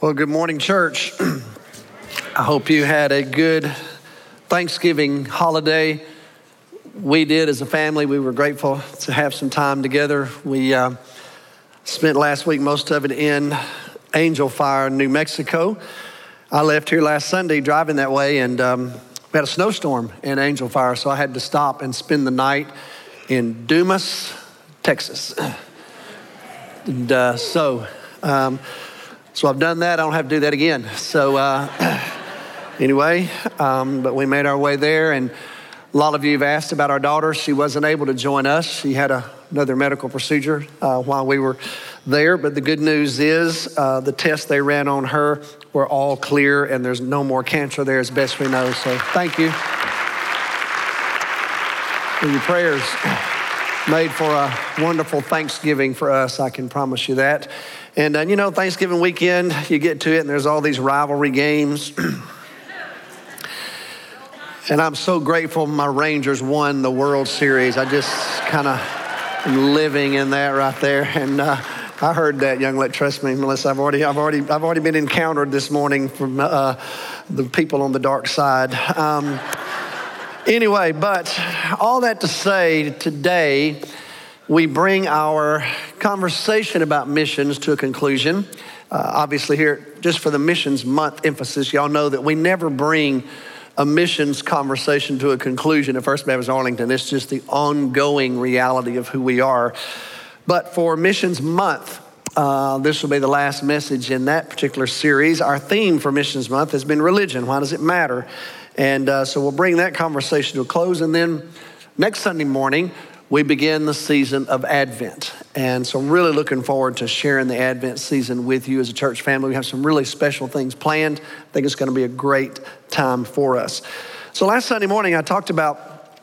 Well, good morning, church. I hope you had a good Thanksgiving holiday. We did as a family. We were grateful to have some time together. We spent last week, most of it in Angel Fire, New Mexico. I left here last Sunday driving that way, and we had a snowstorm in Angel Fire, so I had to stop and spend the night in Dumas, Texas. And so I've done that. I don't have to do that again. So anyway, but we made our way there. And a lot of you have asked about our daughter. She wasn't able to join us. She had another medical procedure while we were there. But the good news is the tests they ran on her were all clear, and there's no more cancer there as best we know. So thank you for your prayers. Made for a wonderful Thanksgiving for us, I can promise you that. And you know, Thanksgiving weekend, you get to it and there's all these rivalry games. And I'm so grateful my Rangers won the World Series. I just kind of am living in that right there. And I heard that, young lady. Trust me, Melissa. I've already been encountered this morning from the people on the dark side. Anyway, but all that to say, today we bring our conversation about missions to a conclusion. Obviously here, just for the missions month emphasis, y'all know that we never bring a missions conversation to a conclusion at First Baptist Arlington. It's just the ongoing reality of who we are. But for missions month, this will be the last message in that particular series. Our theme for missions month has been religion. Why does it matter? And so we'll bring that conversation to a close. And then next Sunday morning, we begin the season of Advent. And so I'm really looking forward to sharing the Advent season with you as a church family. We have some really special things planned. I think it's going to be a great time for us. So last Sunday morning, I talked about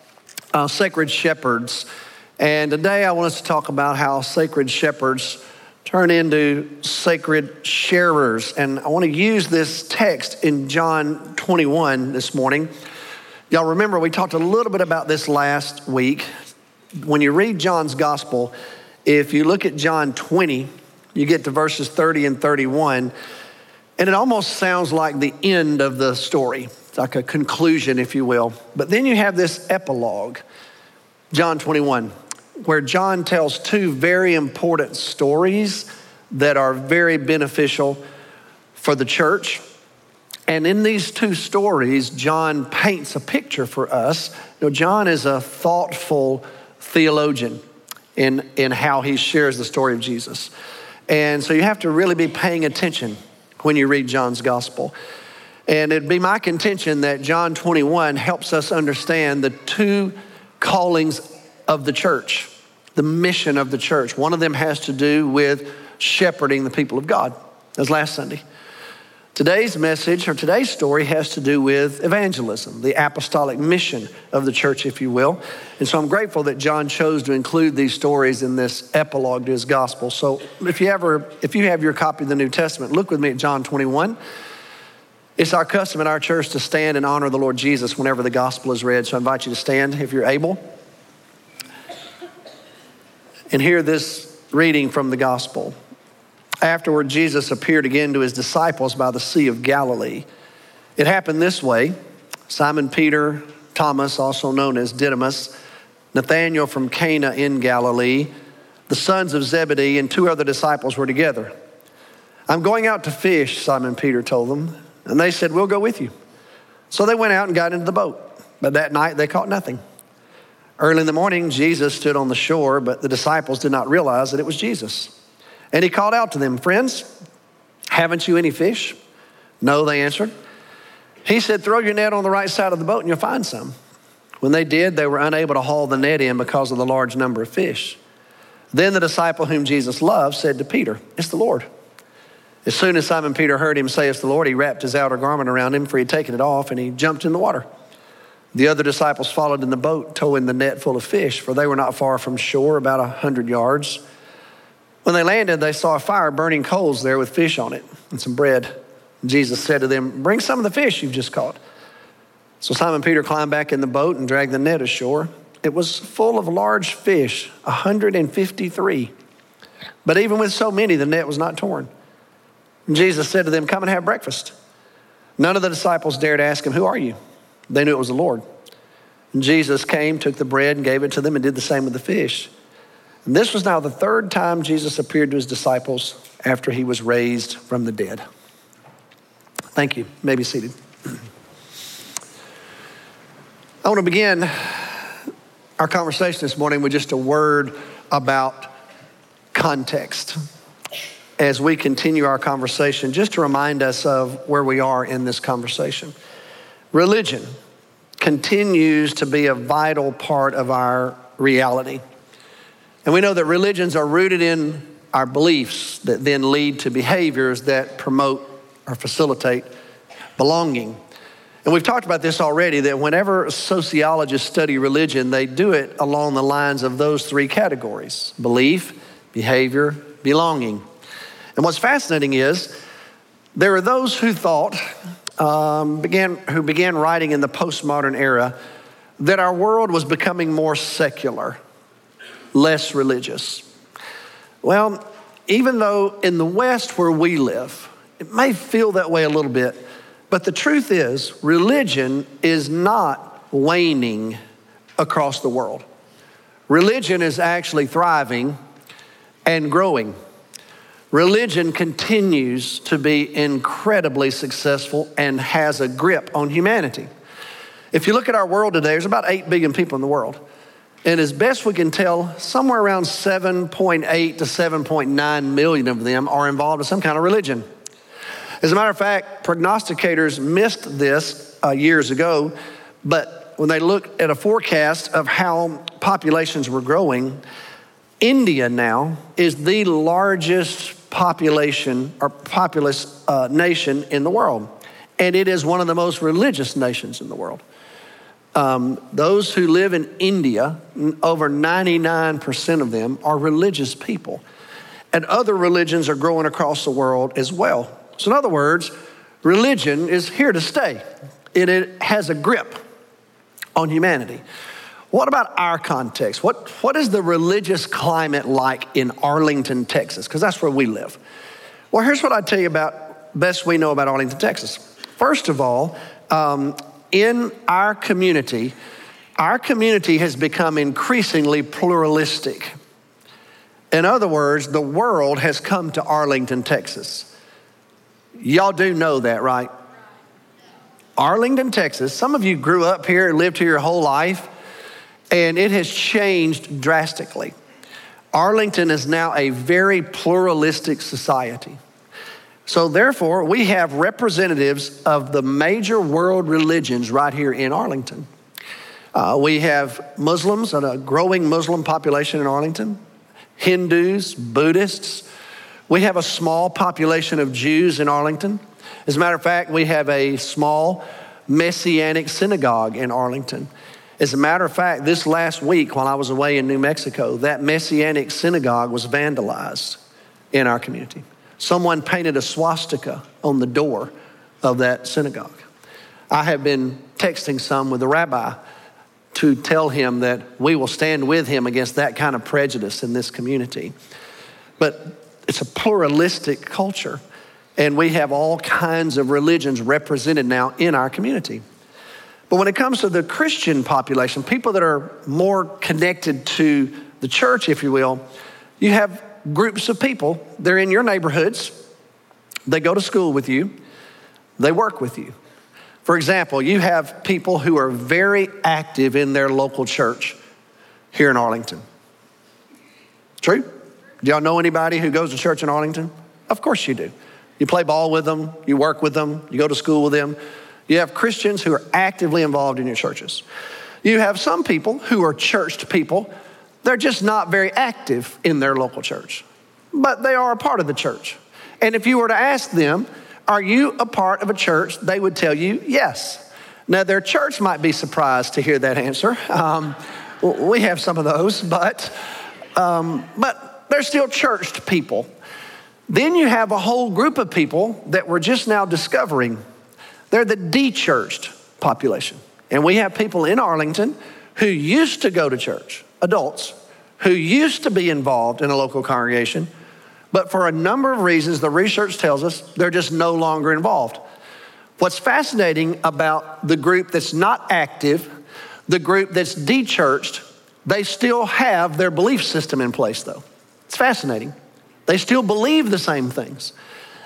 sacred shepherds. And today I want us to talk about how sacred shepherds turn into sacred sharers. And I want to use this text in John 21 this morning. Y'all remember we talked a little bit about this last week. When you read John's gospel, if you look at John 20, you get to verses 30 and 31, and it almost sounds like the end of the story. It's like a conclusion, if you will. But then you have this epilogue, John 21. Where John tells two very important stories that are very beneficial for the church. And in these two stories, John paints a picture for us. You know, John is a thoughtful theologian in how he shares the story of Jesus. And so you have to really be paying attention when you read John's gospel. And it'd be my contention that John 21 helps us understand the two callings of the church, the mission of the church. One of them has to do with shepherding the people of God. That was last Sunday. Today's message, or today's story, has to do with evangelism, the apostolic mission of the church, if you will. And so I'm grateful that John chose to include these stories in this epilogue to his gospel. So if you have your copy of the New Testament, look with me at John 21. It's our custom at our church to stand and honor the Lord Jesus whenever the gospel is read. So I invite you to stand if you're able. And hear this reading from the gospel. Afterward, Jesus appeared again to his disciples by the Sea of Galilee. It happened this way. Simon Peter, Thomas, also known as Didymus, Nathanael from Cana in Galilee, the sons of Zebedee, and two other disciples were together. "I'm going out to fish," Simon Peter told them. And they said, "We'll go with you." So they went out and got into the boat. But that night they caught nothing. Early in the morning, Jesus stood on the shore, but the disciples did not realize that it was Jesus. And he called out to them, "Friends, haven't you any fish?" "No," they answered. He said, "Throw your net on the right side of the boat and you'll find some." When they did, they were unable to haul the net in because of the large number of fish. Then the disciple whom Jesus loved said to Peter, "It's the Lord." As soon as Simon Peter heard him say, "It's the Lord," he wrapped his outer garment around him, for he had taken it off, and he jumped in the water. The other disciples followed in the boat, towing the net full of fish, for they were not far from shore, about 100 yards. When they landed, they saw a fire burning coals there with fish on it and some bread. Jesus said to them, "Bring some of the fish you've just caught." So Simon Peter climbed back in the boat and dragged the net ashore. It was full of large fish, 153. But even with so many, the net was not torn. And Jesus said to them, come and have breakfast. None of the disciples dared ask him, who are you? They knew it was the Lord. And Jesus came, took the bread and gave it to them and did the same with the fish. And this was now the third time Jesus appeared to his disciples after he was raised from the dead. Thank you. You may be seated. I want to begin our conversation this morning with just a word about context. As we continue our conversation, just to remind us of where we are in this conversation. Religion continues to be a vital part of our reality. And we know that religions are rooted in our beliefs that then lead to behaviors that promote or facilitate belonging. And we've talked about this already, that whenever sociologists study religion, they do it along the lines of those three categories: belief, behavior, belonging. And what's fascinating is there are those who thought, began writing in the postmodern era that our world was becoming more secular, less religious. Well, even though in the West where we live, it may feel that way a little bit, but the truth is religion is not waning across the world. Religion is actually thriving and growing. Religion continues to be incredibly successful and has a grip on humanity. If you look at our world today, there's about 8 billion people in the world. And as best we can tell, somewhere around 7.8 to 7.9 million of them are involved in some kind of religion. As a matter of fact, prognosticators missed this years ago, but when they looked at a forecast of how populations were growing, India now is the largest population or populous nation in the world. And it is one of the most religious nations in the world. Those who live in India, over 99% of them are religious people. And other religions are growing across the world as well. So in other words, religion is here to stay. It has a grip on humanity. What about our context? What is the religious climate like in Arlington, Texas? Because that's where we live. Well, here's what I tell you about best we know about Arlington, Texas. First of all, in our community has become increasingly pluralistic. In other words, the world has come to Arlington, Texas. Y'all do know that, right? Arlington, Texas. Some of you grew up here and lived here your whole life. And it has changed drastically. Arlington is now a very pluralistic society. So therefore, we have representatives of the major world religions right here in Arlington. We have Muslims, and a growing Muslim population in Arlington, Hindus, Buddhists. We have a small population of Jews in Arlington. As a matter of fact, we have a small Messianic synagogue in Arlington. As a matter of fact, this last week while I was away in New Mexico, that Messianic synagogue was vandalized in our community. Someone painted a swastika on the door of that synagogue. I have been texting some with the rabbi to tell him that we will stand with him against that kind of prejudice in this community. But it's a pluralistic culture, and we have all kinds of religions represented now in our community. But when it comes to the Christian population, people that are more connected to the church, if you will, you have groups of people. They're in your neighborhoods. They go to school with you. They work with you. For example, you have people who are very active in their local church here in Arlington. True? Do y'all know anybody who goes to church in Arlington? Of course you do. You play ball with them. You work with them. You go to school with them. You have Christians who are actively involved in your churches. You have some people who are churched people. They're just not very active in their local church, but they are a part of the church. And if you were to ask them, are you a part of a church? They would tell you, yes. Now, their church might be surprised to hear that answer. We have some of those, but they're still churched people. Then you have a whole group of people that we're just now discovering. They're the de-churched population. And we have people in Arlington who used to go to church, adults, who used to be involved in a local congregation, But for a number of reasons, the research tells us they're just no longer involved. What's fascinating about the group that's not active, the group that's de-churched, they still have their belief system in place though. It's fascinating. They still believe the same things.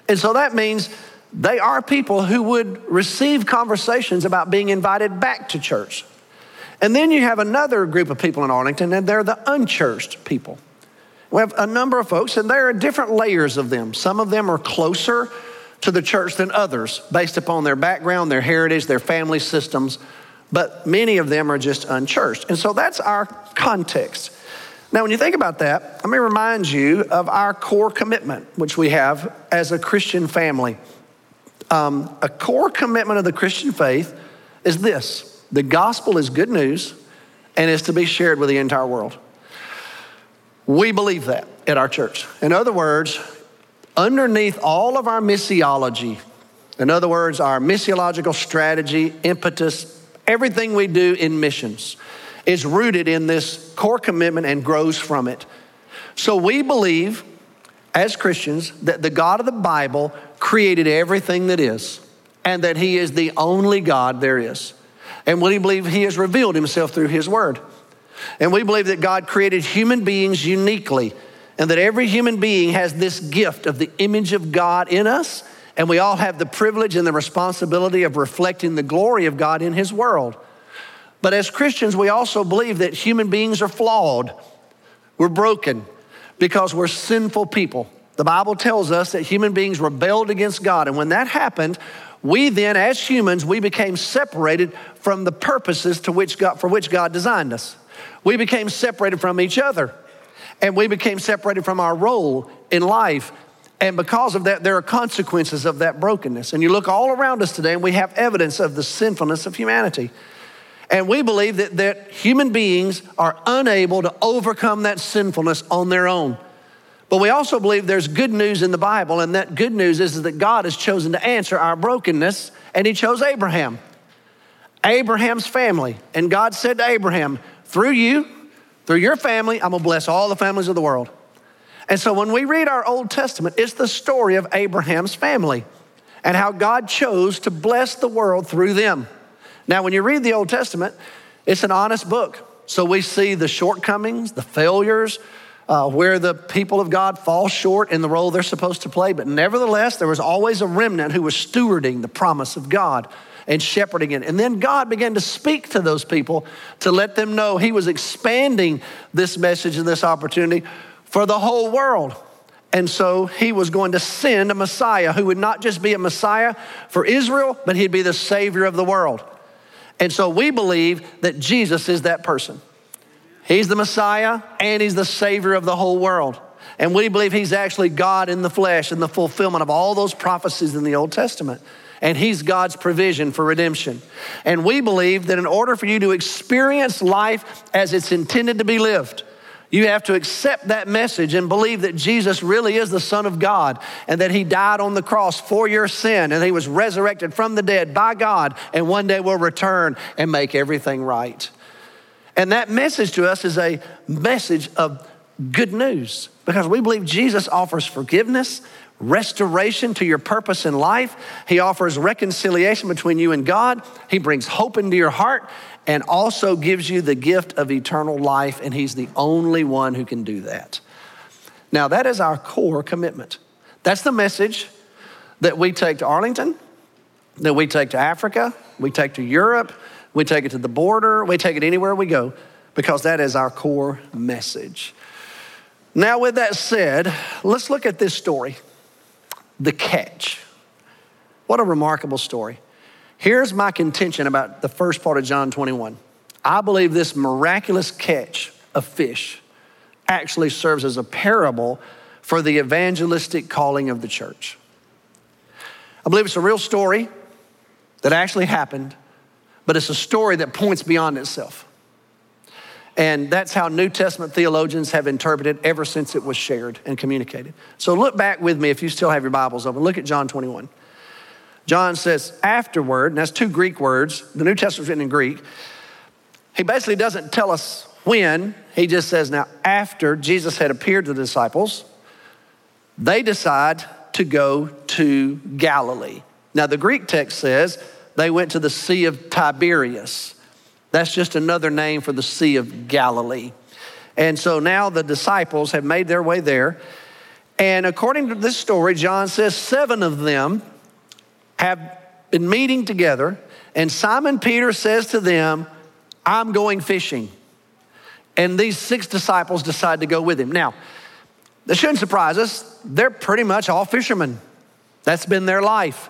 And so that means they are people who would receive conversations about being invited back to church. And then you have another group of people in Arlington, and they're the unchurched people. We have a number of folks, and there are different layers of them. Some of them are closer to the church than others based upon their background, their heritage, their family systems, but many of them are just unchurched. And so that's our context. Now, when you think about that, let me remind you of our core commitment, which we have as a Christian family. A core commitment of the Christian faith is this: the gospel is good news and is to be shared with the entire world. We believe that at our church. In other words, underneath all of our missiology, in other words, our missiological strategy, impetus, everything we do in missions is rooted in this core commitment and grows from it. So we believe as Christians that the God of the Bible created everything that is, and that he is the only God there is. And we believe he has revealed himself through his word. And we believe that God created human beings uniquely, and that every human being has this gift of the image of God in us, and we all have the privilege and the responsibility of reflecting the glory of God in his world. But as Christians, we also believe that human beings are flawed. We're broken because we're sinful people. The Bible tells us that human beings rebelled against God. And when that happened, we then, as humans, we became separated from the purposes for which God designed us. We became separated from each other, and we became separated from our role in life. And because of that, there are consequences of that brokenness. And you look all around us today, and we have evidence of the sinfulness of humanity. And we believe that human beings are unable to overcome that sinfulness on their own. But we also believe there's good news in the Bible, and that good news is that God has chosen to answer our brokenness, and he chose Abraham, Abraham's family. And God said to Abraham, through you, through your family, I'm gonna bless all the families of the world. And so when we read our Old Testament, it's the story of Abraham's family and how God chose to bless the world through them. Now, when you read the Old Testament, it's an honest book. So we see the shortcomings, the failures, where the people of God fall short in the role they're supposed to play. But nevertheless, there was always a remnant who was stewarding the promise of God and shepherding it. And then God began to speak to those people to let them know he was expanding this message and this opportunity for the whole world. And so he was going to send a Messiah who would not just be a Messiah for Israel, but he'd be the Savior of the world. And so we believe that Jesus is that person. He's the Messiah, and he's the Savior of the whole world. And we believe he's actually God in the flesh and the fulfillment of all those prophecies in the Old Testament. And he's God's provision for redemption. And we believe that in order for you to experience life as it's intended to be lived, you have to accept that message and believe that Jesus really is the Son of God, and that he died on the cross for your sin, and he was resurrected from the dead by God, and one day will return and make everything right. And that message to us is a message of good news, because we believe Jesus offers forgiveness, restoration to your purpose in life. He offers reconciliation between you and God. He brings hope into your heart and also gives you the gift of eternal life, and he's the only one who can do that. Now, that is our core commitment. That's the message that we take to Arlington, that we take to Africa, we take to Europe, we take it to the border, we take it anywhere we go, because that is our core message. Now, with that said, let's look at this story, the catch. What a remarkable story. Here's my contention about the first part of John 21. I believe this miraculous catch of fish actually serves as a parable for the evangelistic calling of the church. I believe it's a real story that actually happened, but it's a story that points beyond itself. And that's how New Testament theologians have interpreted ever since it was shared and communicated. So look back with me if you still have your Bibles open. Look at John 21. John says, afterward, and that's two Greek words. The New Testament's written in Greek. He basically doesn't tell us when. He just says, now, after Jesus had appeared to the disciples, they decide to go to Galilee. Now, the Greek text says they went to the Sea of Tiberias. That's just another name for the Sea of Galilee. And so now the disciples have made their way there. And according to this story, John says 7 of them have been meeting together, and Simon Peter says to them, I'm going fishing. And these 6 disciples decide to go with him. Now, that shouldn't surprise us. They're pretty much all fishermen. That's been their life.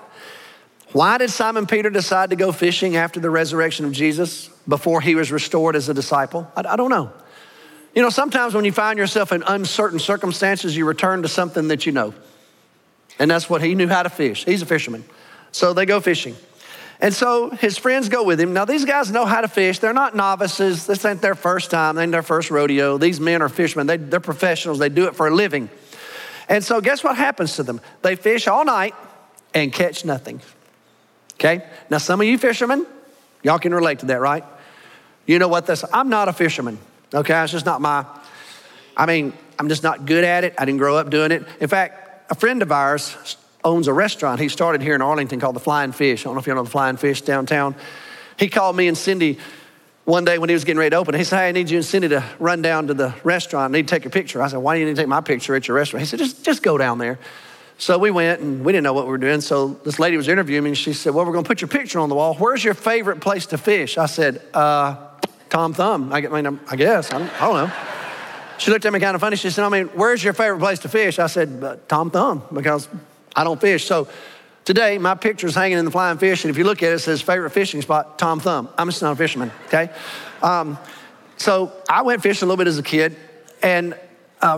Why did Simon Peter decide to go fishing after the resurrection of Jesus, before he was restored as a disciple? I don't know. You know, sometimes when you find yourself in uncertain circumstances, you return to something that you know. And that's what he knew, how to fish. He's a fisherman. So they go fishing. And so his friends go with him. Now, these guys know how to fish. They're not novices. This ain't their first time. They ain't their first rodeo. These men are fishermen. They're professionals. They do it for a living. And so guess what happens to them? They fish all night and catch nothing. Okay? Now, some of you fishermen, y'all can relate to that, right? You know what this, I'm not a fisherman. Okay, it's just not my, I'm just not good at it. I didn't grow up doing it. In fact, a friend of ours owns a restaurant he started here in Arlington called The Flying Fish. I don't know if you know The Flying Fish downtown. He called me and Cindy one day when he was getting ready to open. He said, hey, I need you and Cindy to run down to the restaurant. I need to take a picture. I said, why do you need to take my picture at your restaurant? He said, just go down there. So we went, and we didn't know what we were doing. So this lady was interviewing me, and she said, well, we're going to put your picture on the wall. Where's your favorite place to fish? I said, Tom Thumb. I guess. I don't know. She looked at me kind of funny. She said, where's your favorite place to fish? I said, Tom Thumb, because I don't fish. So today, my picture's hanging in The Flying Fish, and if you look at it, it says favorite fishing spot, Tom Thumb. I'm just not a fisherman, okay? So I went fishing a little bit as a kid, and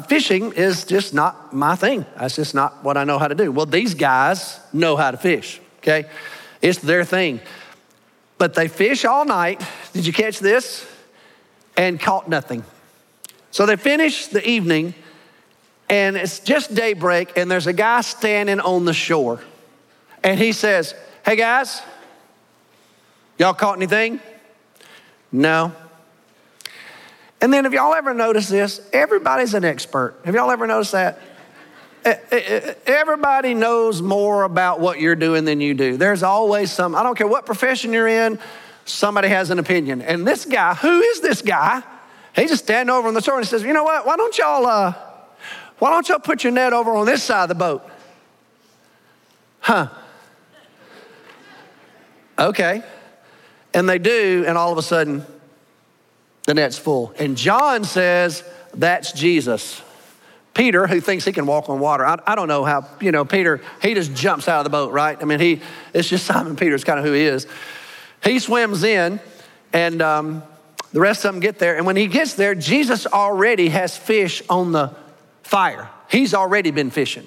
fishing is just not my thing. That's just not what I know how to do. Well, these guys know how to fish, okay? It's their thing. But they fish all night. Did you catch this? And caught nothing. So they finish the evening, and it's just daybreak, and there's a guy standing on the shore. And he says, hey, guys, y'all caught anything? No. And then, have y'all ever noticed this? Everybody's an expert. Have y'all ever noticed that? Everybody knows more about what you're doing than you do. There's always some, I don't care what profession you're in, somebody has an opinion. And this guy, who is this guy? He's just standing over on the shore and says, you know what? Why don't y'all put your net over on this side of the boat? Huh. Okay. And they do, and all of a sudden, the net's full. And John says, that's Jesus. Peter, who thinks he can walk on water. I don't know how, Peter, he just jumps out of the boat, right? It's just Simon Peter's kind of who he is. He swims in, and the rest of them get there. And when he gets there, Jesus already has fish on the fire. He's already been fishing.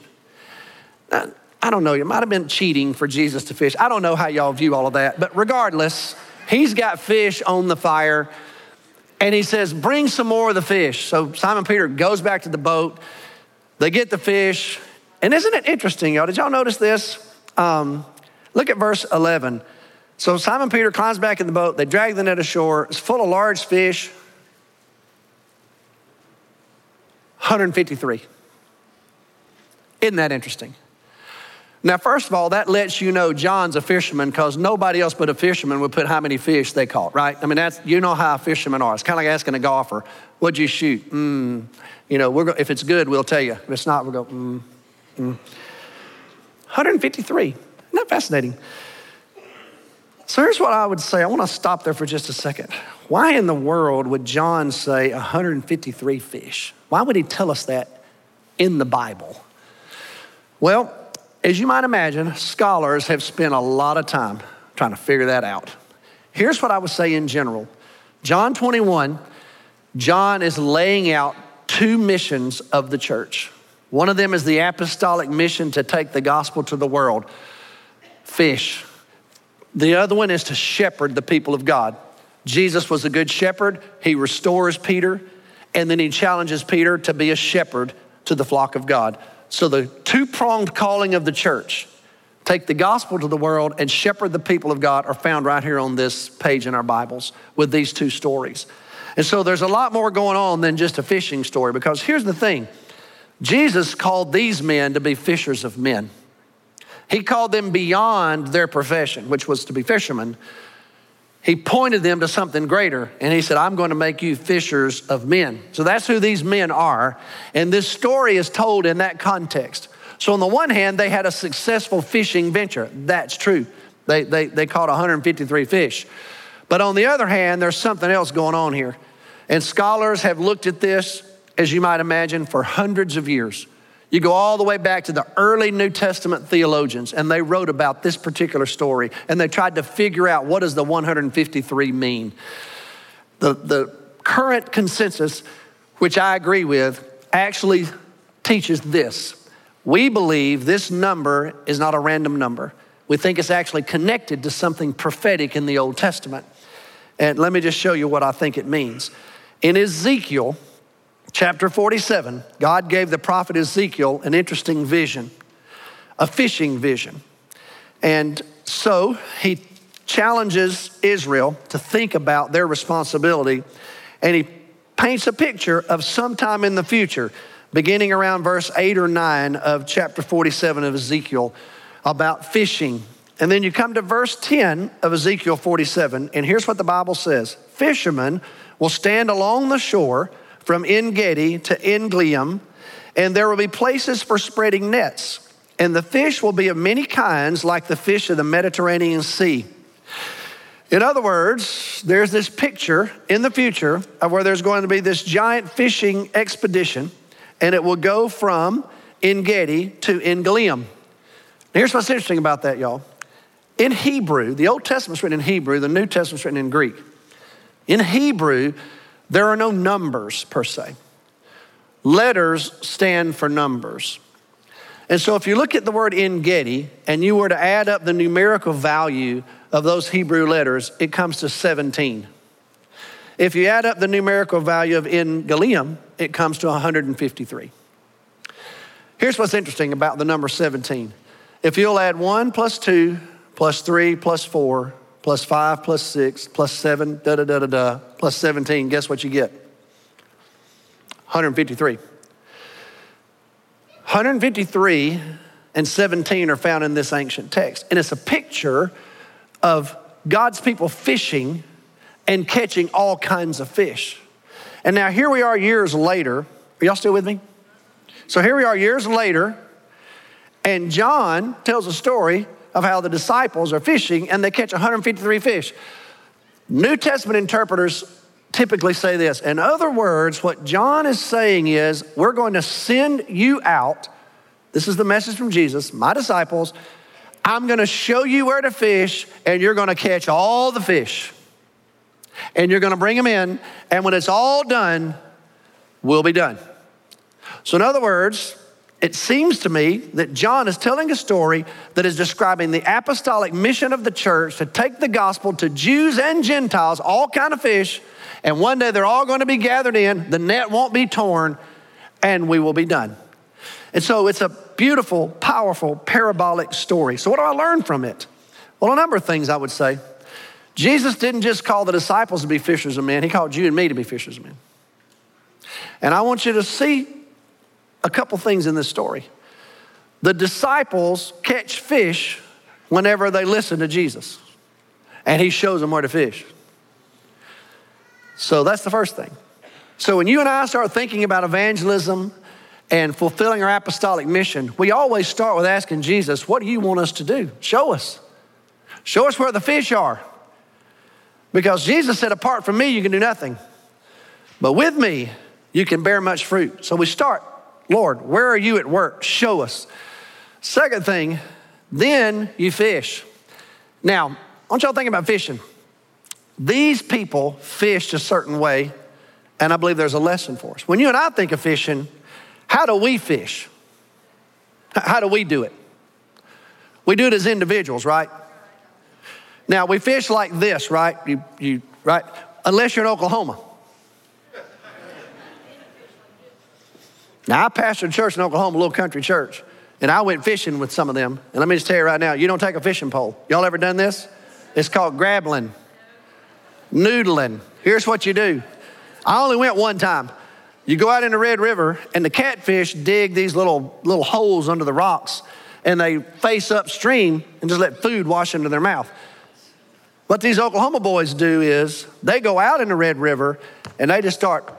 Now, I don't know, it might have been cheating for Jesus to fish. I don't know how y'all view all of that. But regardless, he's got fish on the fire. And he says, bring some more of the fish. So Simon Peter goes back to the boat. They get the fish. And isn't it interesting, y'all? Did y'all notice this? Look at verse 11. So Simon Peter climbs back in the boat. They drag the net ashore. It's full of large fish. 153. Isn't that interesting? Now, first of all, that lets you know John's a fisherman, because nobody else but a fisherman would put how many fish they caught, right? That's, you know how fishermen are. It's kind of like asking a golfer, what'd you shoot? If it's good, we'll tell you. If it's not, we'll go, 153. Isn't that fascinating? So here's what I would say. I want to stop there for just a second. Why in the world would John say 153 fish? Why would he tell us that in the Bible? Well, as you might imagine, scholars have spent a lot of time trying to figure that out. Here's what I would say in general. John 21, John is laying out 2 missions of the church. One of them is the apostolic mission to take the gospel to the world, fish. The other one is to shepherd the people of God. Jesus was a good shepherd. He restores Peter, and then he challenges Peter to be a shepherd to the flock of God. So the 2-pronged calling of the church, take the gospel to the world and shepherd the people of God, are found right here on this page in our Bibles with these 2 stories. And so there's a lot more going on than just a fishing story, because here's the thing. Jesus called these men to be fishers of men. He called them beyond their profession, which was to be fishermen. He pointed them to something greater, and he said, I'm going to make you fishers of men. So that's who these men are, and this story is told in that context. So on the one hand, they had a successful fishing venture. That's true. They caught 153 fish. But on the other hand, there's something else going on here. And scholars have looked at this, as you might imagine, for hundreds of years. You go all the way back to the early New Testament theologians, and they wrote about this particular story, and they tried to figure out, what does the 153 mean? The current consensus, which I agree with, actually teaches this. We believe this number is not a random number. We think it's actually connected to something prophetic in the Old Testament. And let me just show you what I think it means. In Ezekiel chapter 47, God gave the prophet Ezekiel an interesting vision, a fishing vision. And so he challenges Israel to think about their responsibility, and he paints a picture of sometime in the future, beginning around verse 8 or 9 of chapter 47 of Ezekiel, about fishing. And then you come to verse 10 of Ezekiel 47, and here's what the Bible says. Fishermen will stand along the shore from En Gedi to En Eglaim, and there will be places for spreading nets. And the fish will be of many kinds, like the fish of the Mediterranean Sea. In other words, there's this picture in the future of where there's going to be this giant fishing expedition, and it will go from En Gedi to En Eglaim. Here's what's interesting about that, y'all. In Hebrew, the Old Testament's written in Hebrew, the New Testament's written in Greek. In Hebrew, there are no numbers per se. Letters stand for numbers. And so if you look at the word En Gedi and you were to add up the numerical value of those Hebrew letters, it comes to 17. If you add up the numerical value of En Eglaim, it comes to 153. Here's what's interesting about the number 17. If you'll add 1 plus 2 plus 3 plus 4 plus 5, plus 6, plus 7, da-da-da-da-da, plus 17. Guess what you get? 153. 153 and 17 are found in this ancient text. And it's a picture of God's people fishing and catching all kinds of fish. And now here we are years later. Are y'all still with me? So here we are years later, and John tells a story of how the disciples are fishing and they catch 153 fish. New Testament interpreters typically say this. In other words, what John is saying is, we're going to send you out. This is the message from Jesus, my disciples. I'm going to show you where to fish, and you're going to catch all the fish. And you're going to bring them in, and when it's all done, we'll be done. So in other words, it seems to me that John is telling a story that is describing the apostolic mission of the church to take the gospel to Jews and Gentiles, all kind of fish, and one day they're all going to be gathered in, the net won't be torn, and we will be done. And so it's a beautiful, powerful, parabolic story. So what do I learn from it? Well, a number of things, I would say. Jesus didn't just call the disciples to be fishers of men. He called you and me to be fishers of men. And I want you to see a couple things in this story. The disciples catch fish whenever they listen to Jesus, and he shows them where to fish. So that's the first thing. So when you and I start thinking about evangelism and fulfilling our apostolic mission, we always start with asking Jesus, what do you want us to do? Show us. Show us where the fish are. Because Jesus said, apart from me, you can do nothing. But with me, you can bear much fruit. So we start, Lord, where are you at work? Show us. Second thing, then you fish. Now, I want y'all to think about fishing. These people fished a certain way, and I believe there's a lesson for us. When you and I think of fishing, how do we fish? How do we do it? We do it as individuals, right? Now, we fish like this, right? Right? Unless you're in Oklahoma. Now, I pastored a church in Oklahoma, a little country church, and I went fishing with some of them. And let me just tell you right now, you don't take a fishing pole. Y'all ever done this? It's called grabbling, noodling. Here's what you do. I only went one time. You go out in the Red River, and the catfish dig these little holes under the rocks, and they face upstream and just let food wash into their mouth. What these Oklahoma boys do is they go out in the Red River, and they just start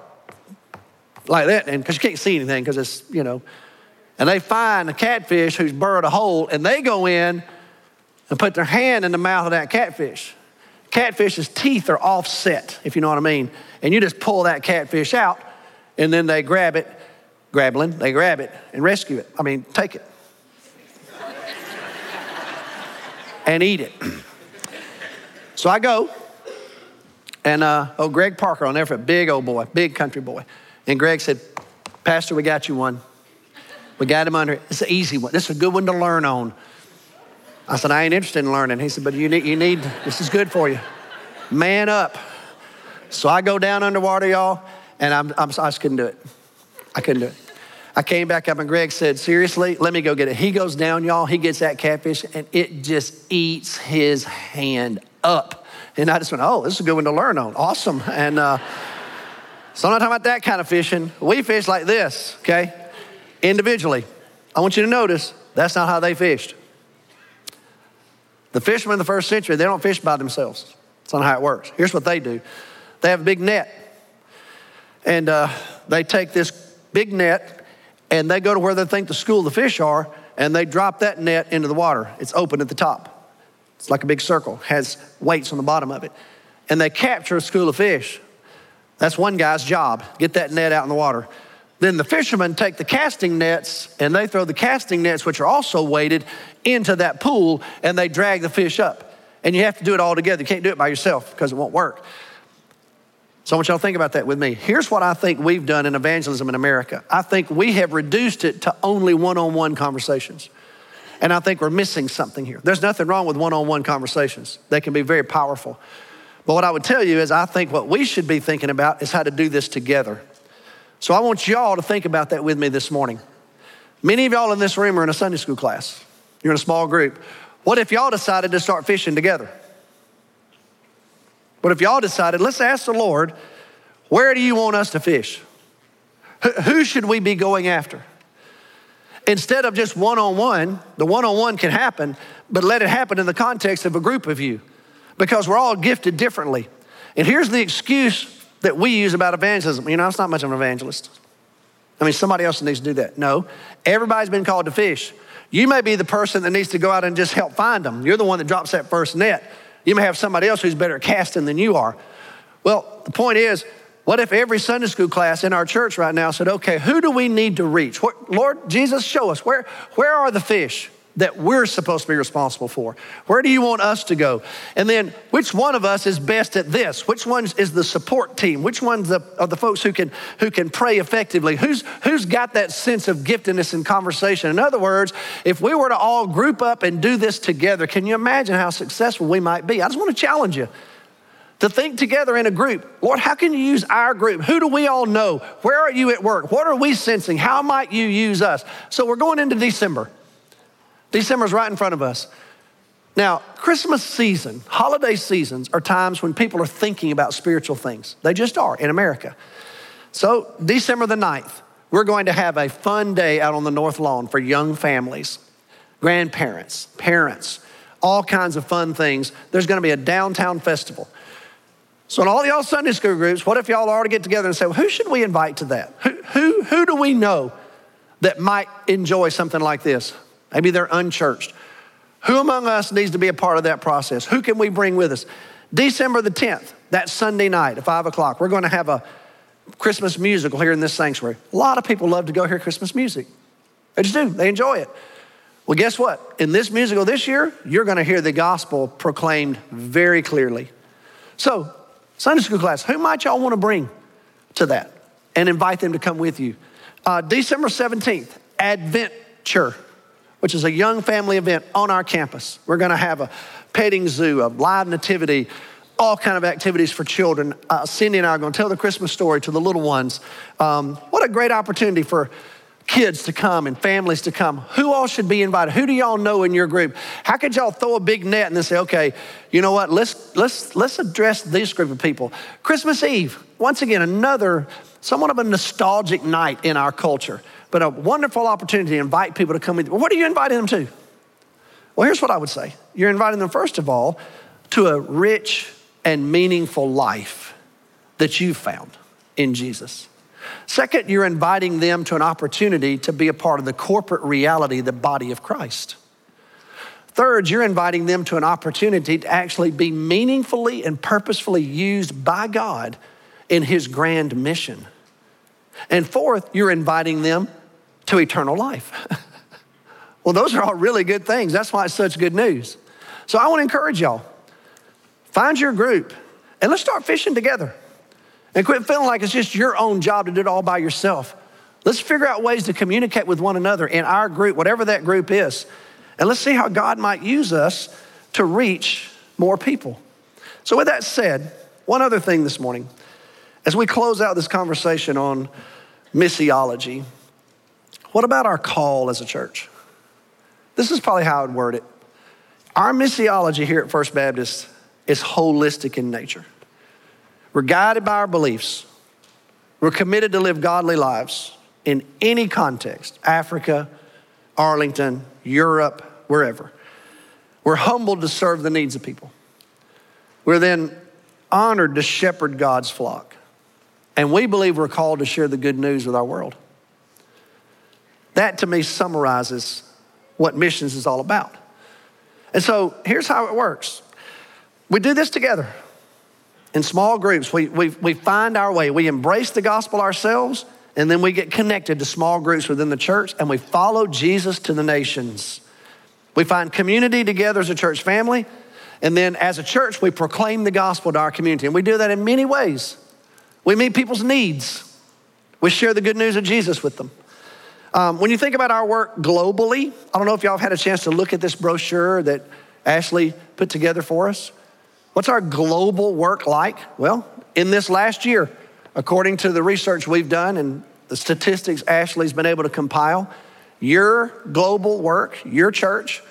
like that, and because you can't see anything because it's, you know, and they find a catfish who's burrowed a hole, and they go in and put their hand in the mouth of that catfish. Catfish's teeth are offset, if you know what I mean, and you just pull that catfish out, and then they grab it, and rescue it. I mean, take it. And eat it. So I go, and Greg Parker on there for a big old boy, big country boy. And Greg said, "Pastor, we got you one. We got him under it. It's an easy one. This is a good one to learn on." I said, "I ain't interested in learning." He said, "But you need this is good for you. Man up." So I go down underwater, y'all, and I just couldn't do it. I couldn't do it. I came back up, and Greg said, "Seriously, let me go get it." He goes down, y'all. He gets that catfish, and it just eats his hand up. And I just went, "Oh, this is a good one to learn on. Awesome." And so I'm not talking about that kind of fishing. We fish like this, okay? Individually. I want you to notice that's not how they fished. The fishermen in the first century, they don't fish by themselves. That's not how it works. Here's what they do. They have a big net. And they take this big net, and they go to where they think the school of the fish are, and they drop that net into the water. It's open at the top. It's like a big circle. Has weights on the bottom of it. And they capture a school of fish. That's one guy's job, get that net out in the water. Then the fishermen take the casting nets, and they throw the casting nets, which are also weighted, into that pool, and they drag the fish up. And you have to do it all together. You can't do it by yourself because it won't work. So I want y'all to think about that with me. Here's what I think we've done in evangelism in America. I think we have reduced it to only one-on-one conversations. And I think we're missing something here. There's nothing wrong with one-on-one conversations. They can be very powerful. But what I would tell you is I think what we should be thinking about is how to do this together. So I want y'all to think about that with me this morning. Many of y'all in this room are in a Sunday school class. You're in a small group. What if y'all decided to start fishing together? What if y'all decided, let's ask the Lord, where do you want us to fish? Who should we be going after? Instead of just one-on-one, the one-on-one can happen, but let it happen in the context of a group of you. Because we're all gifted differently. And here's the excuse that we use about evangelism. You know, I'm not much of an evangelist. I mean, somebody else needs to do that. No, everybody's been called to fish. You may be the person that needs to go out and just help find them. You're the one that drops that first net. You may have somebody else who's better at casting than you are. Well, the point is, what if every Sunday school class in our church right now said, okay, who do we need to reach? Lord Jesus, show us. Where are the fish that we're supposed to be responsible for? Where do you want us to go? And then which one of us is best at this? Which one is the support team? Which ones are the folks who can pray effectively? Who's got that sense of giftedness in conversation? In other words, if we were to all group up and do this together, can you imagine how successful we might be? I just want to challenge you to think together in a group. Lord, how can you use our group? Who do we all know? Where are you at work? What are we sensing? How might you use us? So we're going into December. December's right in front of us. Now, Christmas season, holiday seasons are times when people are thinking about spiritual things. They just are in America. So December the 9th, we're going to have a fun day out on the North Lawn for young families, grandparents, parents, all kinds of fun things. There's going to be a downtown festival. So in all y'all Sunday school groups, what if y'all are to get together and say, well, who should we invite to that? Who do we know that might enjoy something like this? Maybe they're unchurched. Who among us needs to be a part of that process? Who can we bring with us? December the 10th, that Sunday night at 5:00, we're going to have a Christmas musical here in this sanctuary. A lot of people love to go hear Christmas music. They just do. They enjoy it. Well, guess what? In this musical this year, you're going to hear the gospel proclaimed very clearly. So, Sunday school class, who might y'all want to bring to that and invite them to come with you? December 17th, Adventure, which is a young family event on our campus. We're gonna have a petting zoo, a live nativity, all kind of activities for children. Cindy and I are gonna tell the Christmas story to the little ones. What a great opportunity for kids to come and families to come. Who all should be invited? Who do y'all know in your group? How could y'all throw a big net and then say, okay, you know what, let's address this group of people. Christmas Eve, once again, another, somewhat of a nostalgic night in our culture, but a wonderful opportunity to invite people to come in. What are you inviting them to? Well, here's what I would say. You're inviting them, first of all, to a rich and meaningful life that you found in Jesus. Second, you're inviting them to an opportunity to be a part of the corporate reality, the body of Christ. Third, you're inviting them to an opportunity to actually be meaningfully and purposefully used by God in His grand mission. And fourth, you're inviting them to eternal life. Well, those are all really good things. That's why it's such good news. So I want to encourage y'all, find your group and let's start fishing together. And quit feeling like it's just your own job to do it all by yourself. Let's figure out ways to communicate with one another in our group, whatever that group is. And let's see how God might use us to reach more people. So with that said, one other thing this morning, as we close out this conversation on missiology, what about our call as a church? This is probably how I'd word it. Our missiology here at First Baptist is holistic in nature. We're guided by our beliefs. We're committed to live godly lives in any context, Africa, Arlington, Europe, wherever. We're humbled to serve the needs of people. We're then honored to shepherd God's flock. And we believe we're called to share the good news with our world. That to me summarizes what missions is all about. And so here's how it works. We do this together. In small groups, we find our way. We embrace the gospel ourselves, and then we get connected to small groups within the church, and we follow Jesus to the nations. We find community together as a church family, and then as a church, we proclaim the gospel to our community. And we do that in many ways. We meet people's needs. We share the good news of Jesus with them. When you think about our work globally, I don't know if y'all have had a chance to look at this brochure that Ashley put together for us. What's our global work like? Well, in this last year, according to the research we've done and the statistics Ashley's been able to compile, your global work, your church,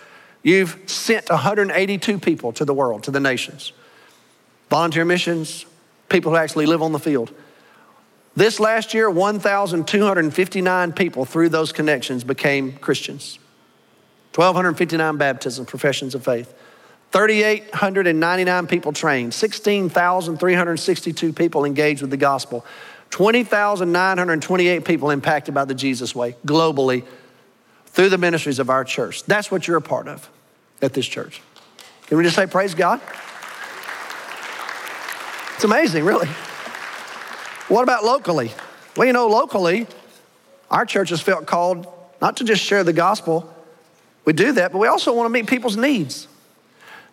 you've sent 182 people to the world, to the nations. Volunteer missions, people who actually live on the field. This last year, 1,259 people through those connections became Christians. 1,259 baptisms, professions of faith. 3,899 people trained, 16,362 people engaged with the gospel, 20,928 people impacted by the Jesus Way globally through the ministries of our church. That's what you're a part of at this church. Can we just say praise God? It's amazing, really. What about locally? Well, you know, locally, our church has felt called not to just share the gospel. We do that, but we also want to meet people's needs.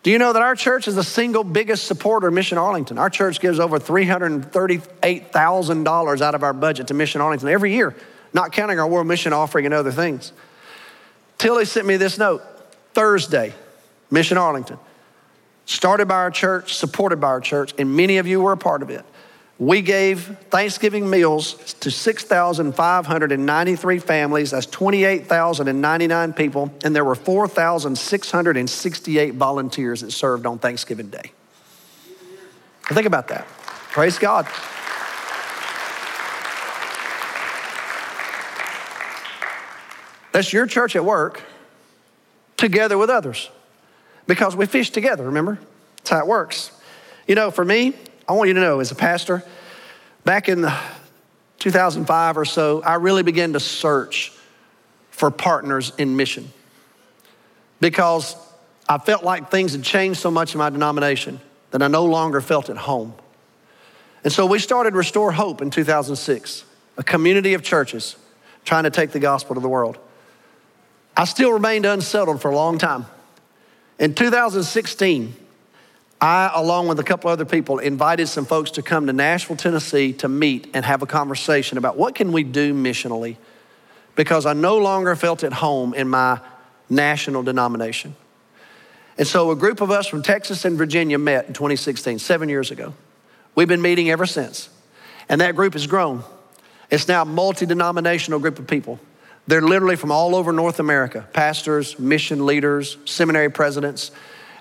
Do you know that our church is the single biggest supporter of Mission Arlington? Our church gives over $338,000 out of our budget to Mission Arlington every year, not counting our world mission offering and other things. Tilly sent me this note, Thursday, Mission Arlington, started by our church, supported by our church, and many of you were a part of it. We gave Thanksgiving meals to 6,593 families. That's 28,099 people. And there were 4,668 volunteers that served on Thanksgiving Day. Think about that. Praise God. That's your church at work together with others because we fish together, remember? That's how it works. You know, for me, I want you to know, as a pastor, back in 2005 or so, I really began to search for partners in mission because I felt like things had changed so much in my denomination that I no longer felt at home. And so we started Restore Hope in 2006, a community of churches trying to take the gospel to the world. I still remained unsettled for a long time. In 2016, I, along with a couple other people, invited some folks to come to Nashville, Tennessee to meet and have a conversation about what can we do missionally, because I no longer felt at home in my national denomination. And so a group of us from Texas and Virginia met in 2016, 7 years ago. We've been meeting ever since. And that group has grown. It's now a multi-denominational group of people. They're literally from all over North America, pastors, mission leaders, seminary presidents.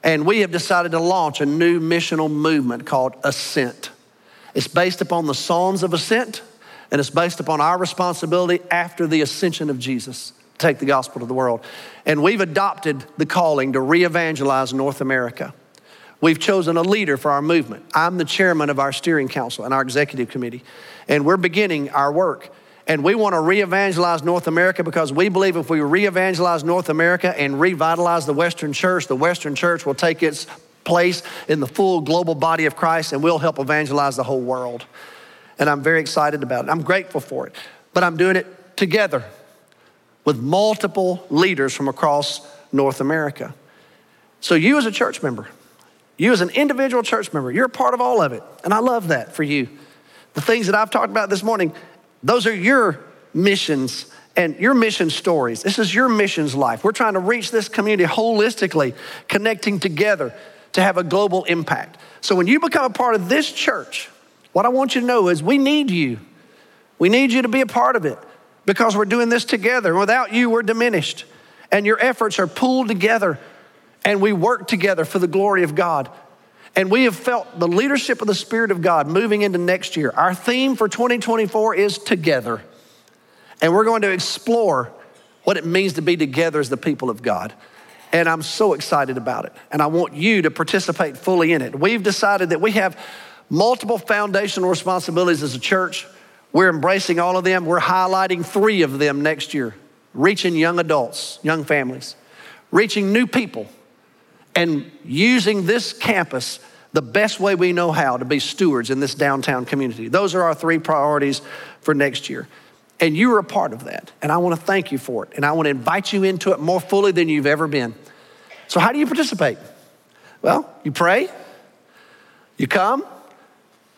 And we have decided to launch a new missional movement called Ascent. It's based upon the Psalms of Ascent, and it's based upon our responsibility after the ascension of Jesus to take the gospel to the world. And we've adopted the calling to re-evangelize North America. We've chosen a leader for our movement. I'm the chairman of our steering council and our executive committee, and we're beginning our work. And we want to re-evangelize North America because we believe if we re-evangelize North America and revitalize the Western church will take its place in the full global body of Christ, and we'll help evangelize the whole world. And I'm very excited about it. I'm grateful for it. But I'm doing it together with multiple leaders from across North America. So you as a church member, you as an individual church member, you're a part of all of it. And I love that for you. The things that I've talked about this morning, those are your missions and your mission stories. This is your missions life. We're trying to reach this community holistically, connecting together to have a global impact. So when you become a part of this church, what I want you to know is we need you. We need you to be a part of it because we're doing this together. Without you, we're diminished. And your efforts are pooled together and we work together for the glory of God. And we have felt the leadership of the Spirit of God moving into next year. Our theme for 2024 is together. And we're going to explore what it means to be together as the people of God. And I'm so excited about it. And I want you to participate fully in it. We've decided that we have multiple foundational responsibilities as a church. We're embracing all of them. We're highlighting three of them next year. Reaching young adults, young families. Reaching new people. And using this campus the best way we know how to be stewards in this downtown community. Those are our three priorities for next year. And you were a part of that. And I want to thank you for it. And I want to invite you into it more fully than you've ever been. So how do you participate? Well, you pray, you come,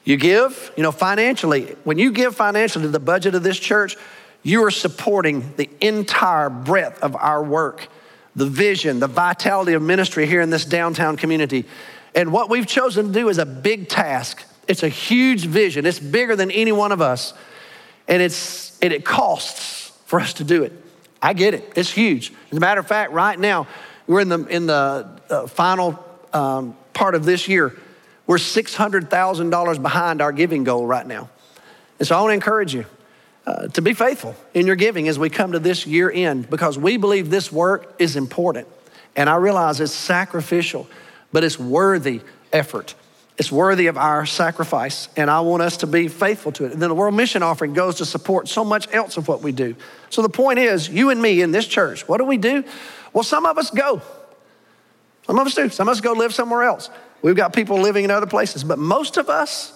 you give. You know, financially, when you give financially to the budget of this church, you are supporting the entire breadth of our work, the vision, the vitality of ministry here in this downtown community. And what we've chosen to do is a big task. It's a huge vision. It's bigger than any one of us. And it costs for us to do it. I get it. It's huge. As a matter of fact, right now, we're in the final part of this year. We're $600,000 behind our giving goal right now. And so I want to encourage you to be faithful in your giving as we come to this year end, because we believe this work is important. And I realize it's sacrificial, but it's worthy effort. It's worthy of our sacrifice, and I want us to be faithful to it. And then the World Mission Offering goes to support so much else of what we do. So the point is, you and me in this church, what do we do? Well, some of us go. Some of us do. Some of us go live somewhere else. We've got people living in other places, but most of us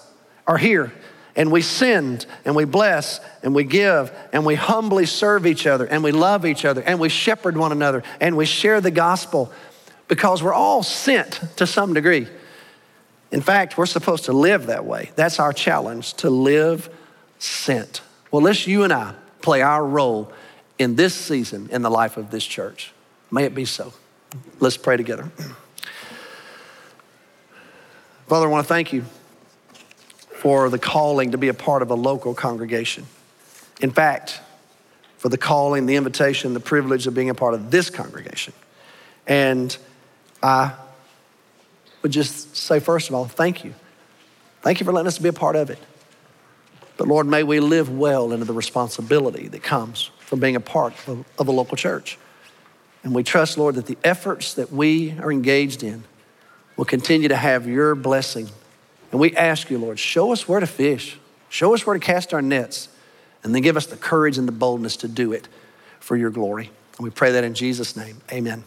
are here. And we send, and we bless, and we give, and we humbly serve each other, and we love each other, and we shepherd one another, and we share the gospel, because we're all sent to some degree. In fact, we're supposed to live that way. That's our challenge, to live sent. Well, let's you and I play our role in this season in the life of this church. May it be so. Let's pray together. Father, I want to thank you for the calling to be a part of a local congregation. In fact, for the calling, the invitation, the privilege of being a part of this congregation. And I would just say, first of all, thank you. Thank you for letting us be a part of it. But Lord, may we live well into the responsibility that comes from being a part of a local church. And we trust, Lord, that the efforts that we are engaged in will continue to have your blessing. And we ask you, Lord, show us where to fish. Show us where to cast our nets. And then give us the courage and the boldness to do it for your glory. And we pray that in Jesus' name. Amen.